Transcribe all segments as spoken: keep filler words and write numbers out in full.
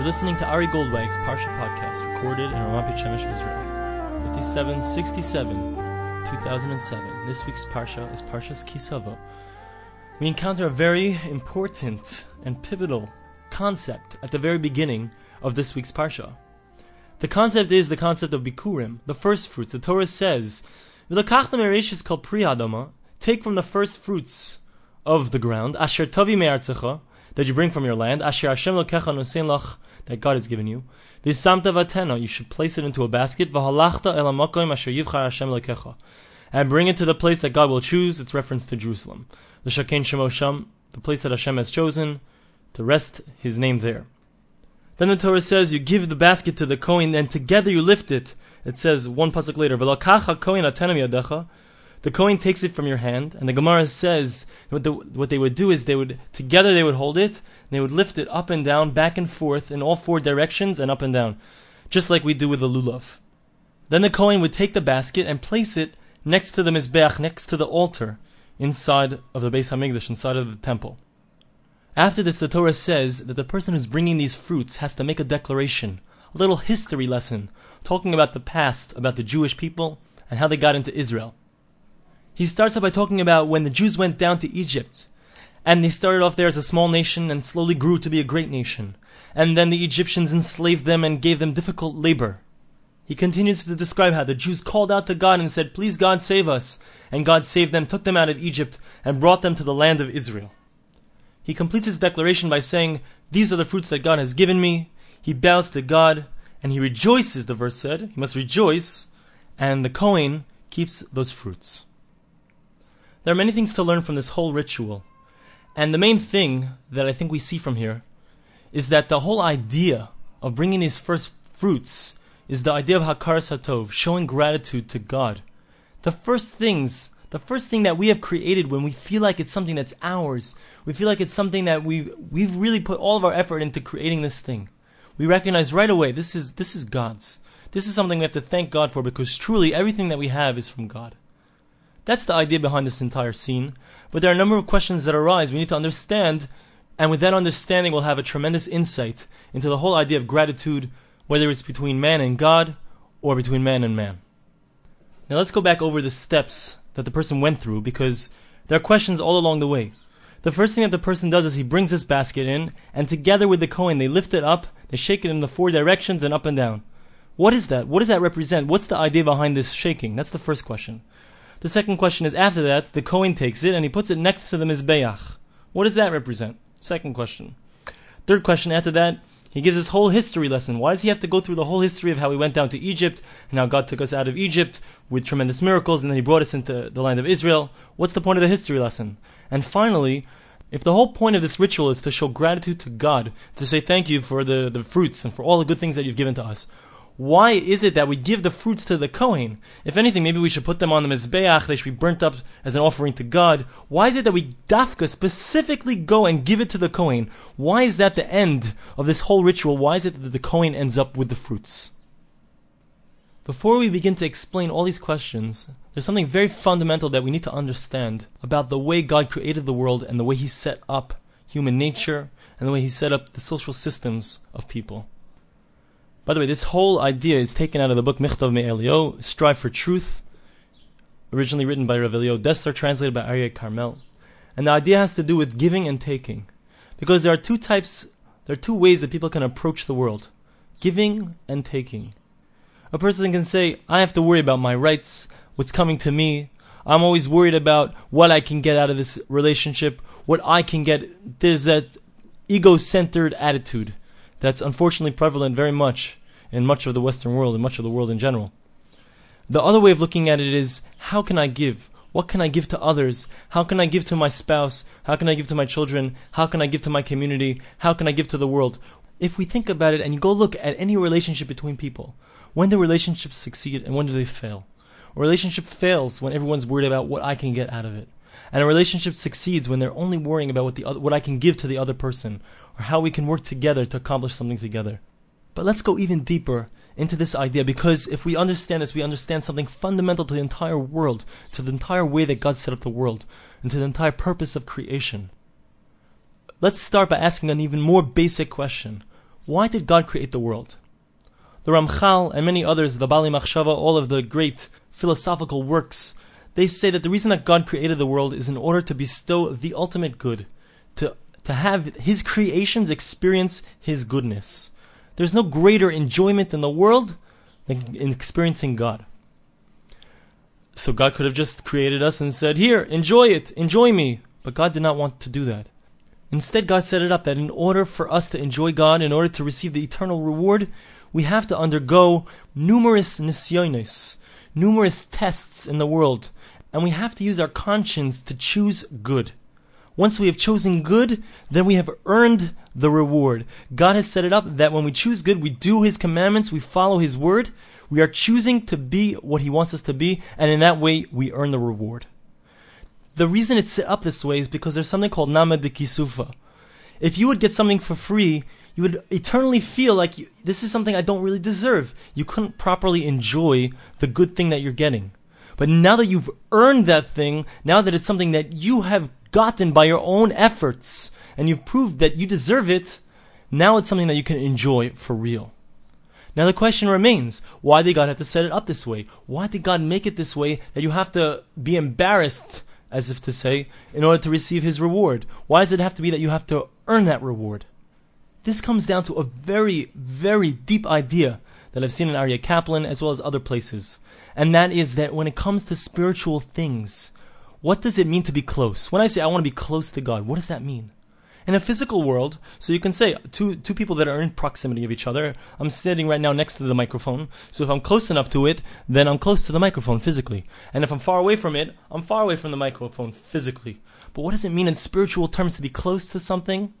You're listening to Ari Goldwag's Parsha Podcast, recorded in Ramat Beit Shemesh, Israel. fifty-seven sixty-seven, two thousand seven. This week's Parsha is Parsha Kisavo. We encounter a very important and pivotal concept at the very beginning of this week's Parsha. The concept is the concept of Bikurim, the first fruits. The Torah says, take from the first fruits of the ground, Asher tovi me'artzecha, that you bring from your land, Asher Hashem kecha nosen, that God has given you, you should place it into a basket, and bring it to the place that God will choose. It's reference to Jerusalem, the place that Hashem has chosen to rest His name there. Then the Torah says you give the basket to the Kohen, and together you lift it. It says one pasuk later, the Kohen takes it from your hand, and the Gemara says what, the, what they would do is they would together they would hold it, and they would lift it up and down, back and forth, in all four directions and up and down, just like we do with the Lulav. Then the Kohen would take the basket and place it next to the Mizbeach, next to the altar, inside of the Beis Hamikdash, inside of the temple. After this, the Torah says that the person who's bringing these fruits has to make a declaration, a little history lesson, talking about the past, about the Jewish people, and how they got into Israel. He starts out by talking about when the Jews went down to Egypt, and they started off there as a small nation and slowly grew to be a great nation. And then the Egyptians enslaved them and gave them difficult labor. He continues to describe how the Jews called out to God and said, please God, save us. And God saved them, took them out of Egypt, and brought them to the land of Israel. He completes his declaration by saying, these are the fruits that God has given me. He bows to God, and he rejoices, the verse said. He must rejoice, and the Kohen keeps those fruits. There are many things to learn from this whole ritual. And the main thing that I think we see from here is that the whole idea of bringing these first fruits is the idea of hakaras ha-tov, showing gratitude to God. The first things, the first thing that we have created, when we feel like it's something that's ours, we feel like it's something that we've, we've really put all of our effort into creating this thing. We recognize right away this is, this is God's. This is something we have to thank God for, because truly everything that we have is from God. That's the idea behind this entire scene. But there are a number of questions that arise we need to understand, and with that understanding we'll have a tremendous insight into the whole idea of gratitude, whether it's between man and God, or between man and man. Now let's go back over the steps that the person went through, because there are questions all along the way. The first thing that the person does is he brings this basket in, and together with the Kohen they lift it up, they shake it in the four directions and up and down. What is that? What does that represent? What's the idea behind this shaking? That's the first question. The second question is, after that, the Kohen takes it and he puts it next to the Mizbeach. What does that represent? Second question. Third question, after that, he gives his whole history lesson. Why does he have to go through the whole history of how we went down to Egypt, and how God took us out of Egypt with tremendous miracles, and then he brought us into the land of Israel? What's the point of the history lesson? And finally, if the whole point of this ritual is to show gratitude to God, to say thank you for the, the fruits and for all the good things that you've given to us, why is it that we give the fruits to the Kohen? If anything, maybe we should put them on the Mizbeach, they should be burnt up as an offering to God. Why is it that we dafka specifically go and give it to the Kohen? Why is that the end of this whole ritual? Why is it that the Kohen ends up with the fruits? Before we begin to explain all these questions, there's something very fundamental that we need to understand about the way God created the world, and the way He set up human nature, and the way He set up the social systems of people. By the way, this whole idea is taken out of the book Mikhtav Me'elio, Strive for Truth, originally written by Rav Elio, Dessler, translated by Aryeh Carmel. And the idea has to do with giving and taking. Because there are two types, there are two ways that people can approach the world. Giving and taking. A person can say, I have to worry about my rights, what's coming to me. I'm always worried about what I can get out of this relationship, what I can get. There's that ego-centered attitude that's unfortunately prevalent very much in much of the Western world, and much of the world in general. The other way of looking at it is, how can I give? What can I give to others? How can I give to my spouse? How can I give to my children? How can I give to my community? How can I give to the world? If we think about it, and you go look at any relationship between people, when do relationships succeed and when do they fail? A relationship fails when everyone's worried about what I can get out of it. And a relationship succeeds when they're only worrying about what the other, what I can give to the other person, or how we can work together to accomplish something together. But let's go even deeper into this idea, because if we understand this, we understand something fundamental to the entire world, to the entire way that God set up the world, and to the entire purpose of creation. Let's start by asking an even more basic question. Why did God create the world? The Ramchal and many others, the Bali Machshava, all of the great philosophical works, they say that the reason that God created the world is in order to bestow the ultimate good, to, to have His creations experience His goodness. There's no greater enjoyment in the world than in experiencing God. So God could have just created us and said, "Here, enjoy it, enjoy me." But God did not want to do that. Instead, God set it up that in order for us to enjoy God, in order to receive the eternal reward, we have to undergo numerous nisiones, numerous tests in the world, and we have to use our conscience to choose good. Once we have chosen good, then we have earned the reward. God has set it up that when we choose good, we do His commandments, we follow His word, we are choosing to be what He wants us to be, and in that way, we earn the reward. The reason it's set up this way is because there's something called Nahama de Kisufa. If you would get something for free, you would eternally feel like you, this is something I don't really deserve. You couldn't properly enjoy the good thing that you're getting. But now that you've earned that thing, now that it's something that you have gotten by your own efforts, and you've proved that you deserve it, now it's something that you can enjoy for real. Now the question remains, why did God have to set it up this way? Why did God make it this way that you have to be embarrassed, as if to say, in order to receive His reward? Why does it have to be that you have to earn that reward? This comes down to a very, very deep idea that I've seen in Arya Kaplan as well as other places. And that is that when it comes to spiritual things, what does it mean to be close? When I say I want to be close to God, what does that mean? In a physical world, so you can say two two people that are in proximity of each other, I'm standing right now next to the microphone, so if I'm close enough to it, then I'm close to the microphone physically. And if I'm far away from it, I'm far away from the microphone physically. But what does it mean in spiritual terms to be close to something?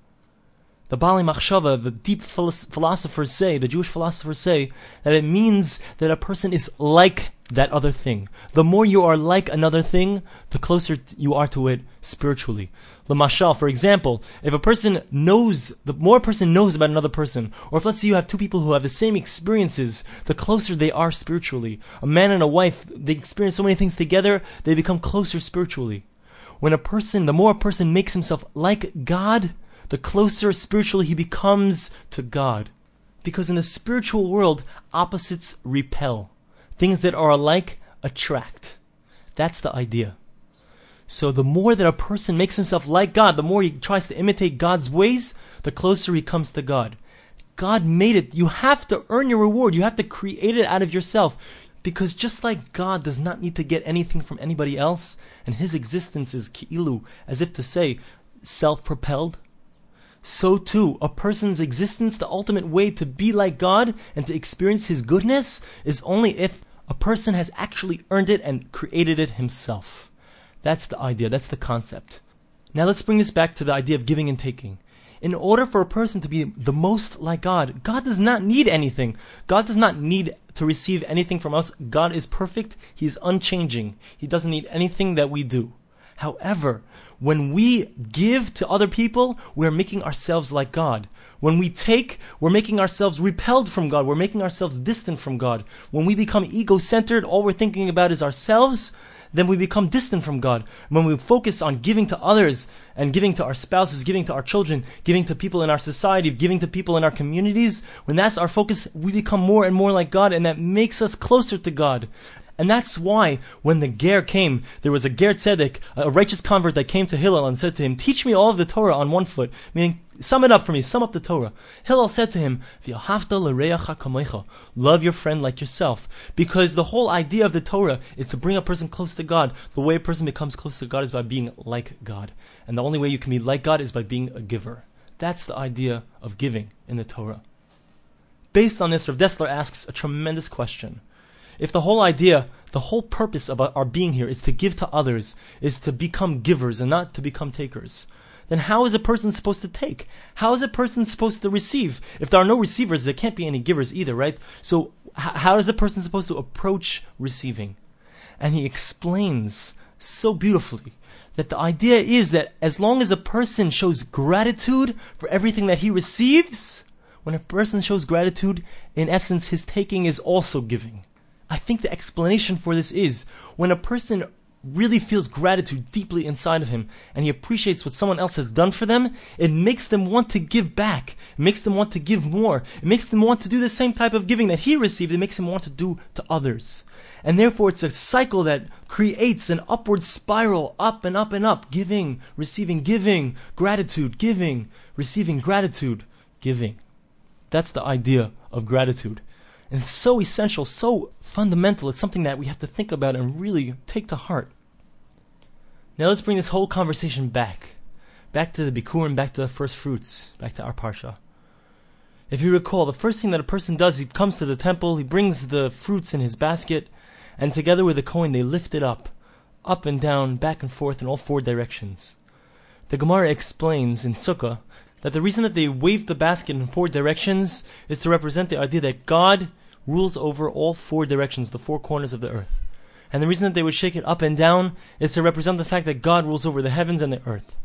The Bali Machshava, the deep philosophers say, the Jewish philosophers say, that it means that a person is like that other thing. The more you are like another thing, the closer you are to it spiritually. Le-Mashal, for example, if a person knows, the more a person knows about another person, or if let's say you have two people who have the same experiences, the closer they are spiritually. A man and a wife, they experience so many things together, they become closer spiritually. When a person, the more a person makes himself like God, the closer spiritually he becomes to God. Because in the spiritual world, opposites repel. Things that are alike attract. That's the idea. So the more that a person makes himself like God, the more he tries to imitate God's ways, the closer he comes to God. God made it. You have to earn your reward. You have to create it out of yourself. Because just like God does not need to get anything from anybody else, and His existence is ki'ilu, as if to say, self-propelled, so too, a person's existence, the ultimate way to be like God and to experience His goodness, is only if a person has actually earned it and created it himself. That's the idea, that's the concept. Now let's bring this back to the idea of giving and taking. In order for a person to be the most like God, God does not need anything. God does not need to receive anything from us. God is perfect, He is unchanging. He doesn't need anything that we do. However, when we give to other people, we're making ourselves like God. When we take, we're making ourselves repelled from God. We're making ourselves distant from God. When we become ego-centered, all we're thinking about is ourselves, then we become distant from God. When we focus on giving to others and giving to our spouses, giving to our children, giving to people in our society, giving to people in our communities, when that's our focus, we become more and more like God, and that makes us closer to God. And that's why when the Ger came, there was a Ger Tzedek, a righteous convert that came to Hillel and said to him, "Teach me all of the Torah on one foot," meaning, "Sum it up for me, sum up the Torah." Hillel said to him, "Love your friend like yourself." Because the whole idea of the Torah is to bring a person close to God. The way a person becomes close to God is by being like God. And the only way you can be like God is by being a giver. That's the idea of giving in the Torah. Based on this, Rav Dessler asks a tremendous question. If the whole idea, the whole purpose of our being here is to give to others, is to become givers and not to become takers, then how is a person supposed to take? How is a person supposed to receive? If there are no receivers, there can't be any givers either, right? So how is a person supposed to approach receiving? And he explains so beautifully that the idea is that as long as a person shows gratitude for everything that he receives, when a person shows gratitude, in essence, his taking is also giving. I think the explanation for this is, when a person really feels gratitude deeply inside of him, and he appreciates what someone else has done for them, it makes them want to give back. It makes them want to give more. It makes them want to do the same type of giving that he received. It makes them want to do to others. And therefore, it's a cycle that creates an upward spiral, up and up and up. Giving, receiving, giving, gratitude, giving, receiving, gratitude, giving. That's the idea of gratitude. And it's so essential, so fundamental. It's something that we have to think about and really take to heart. Now let's bring this whole conversation back. Back to the Bikurim, back to the first fruits, back to our Parsha. If you recall, the first thing that a person does, he comes to the temple, he brings the fruits in his basket, and together with the Kohen, they lift it up, up and down, back and forth in all four directions. The Gemara explains in Sukkah that the reason that they waved the basket in four directions is to represent the idea that God rules over all four directions, the four corners of the earth. And the reason that they would shake it up and down is to represent the fact that God rules over the heavens and the earth.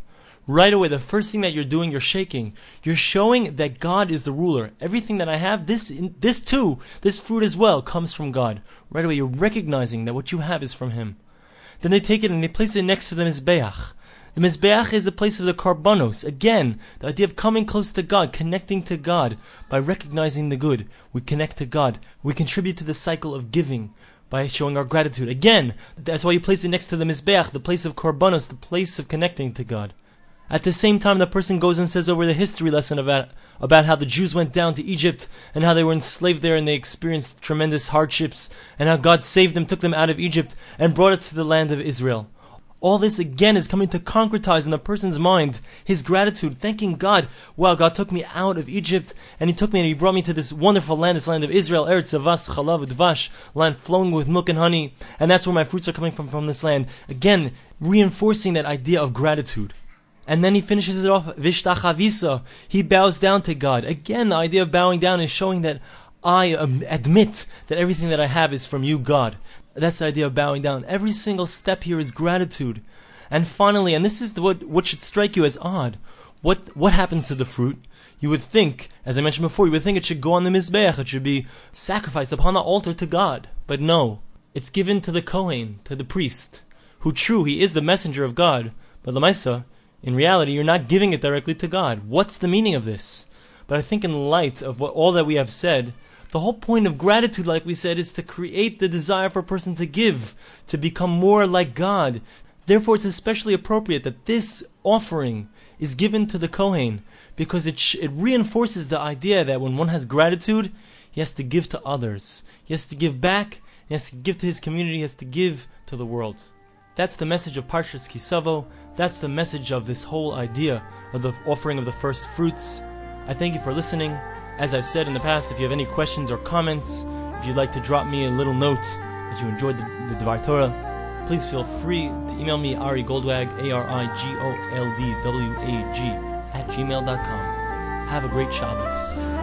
Right away, the first thing that you're doing, you're shaking. You're showing that God is the ruler. Everything that I have, this this too, this fruit as well, comes from God. Right away, you're recognizing that what you have is from Him. Then they take it and they place it next to the Mizbeach. The Mizbeach is the place of the Korbanos. Again, the idea of coming close to God, connecting to God. By recognizing the good, we connect to God. We contribute to the cycle of giving by showing our gratitude. Again, that's why you place it next to the Mizbeach, the place of Korbanos, the place of connecting to God. At the same time, the person goes and says over the history lesson about, about how the Jews went down to Egypt and how they were enslaved there and they experienced tremendous hardships and how God saved them, took them out of Egypt and brought us to the land of Israel. All this again is coming to concretize in the person's mind his gratitude, thanking God, wow, God took me out of Egypt and He took me and He brought me to this wonderful land, this land of Israel, Ertz, Avas, Chalav, Dvash, land flowing with milk and honey, and that's where my fruits are coming from, from this land. Again, reinforcing that idea of gratitude. And then he finishes it off, Vishtachavisa. He bows down to God. Again, the idea of bowing down is showing that I um, admit that everything that I have is from you, God. That's the idea of bowing down. Every single step here is gratitude. And finally, and this is the, what, what should strike you as odd, what, what happens to the fruit? You would think, as I mentioned before, you would think it should go on the Mizbeach. It should be sacrificed upon the altar to God. But no, it's given to the Kohen, to the priest, who true, he is the messenger of God, but Lamaisa, in reality, you're not giving it directly to God. What's the meaning of this? But I think in light of what, all that we have said, the whole point of gratitude, like we said, is to create the desire for a person to give, to become more like God. Therefore, it's especially appropriate that this offering is given to the Kohen, because it, sh- it reinforces the idea that when one has gratitude, he has to give to others. He has to give back, he has to give to his community, he has to give to the world. That's the message of Parsha Kisavo. That's the message of this whole idea of the offering of the first fruits. I thank you for listening. As I've said in the past, if you have any questions or comments, if you'd like to drop me a little note that you enjoyed the, the Dvar Torah, please feel free to email me Ari Goldwag, A R I G O L D W A G, at gmail dot com. Have a great Shabbos.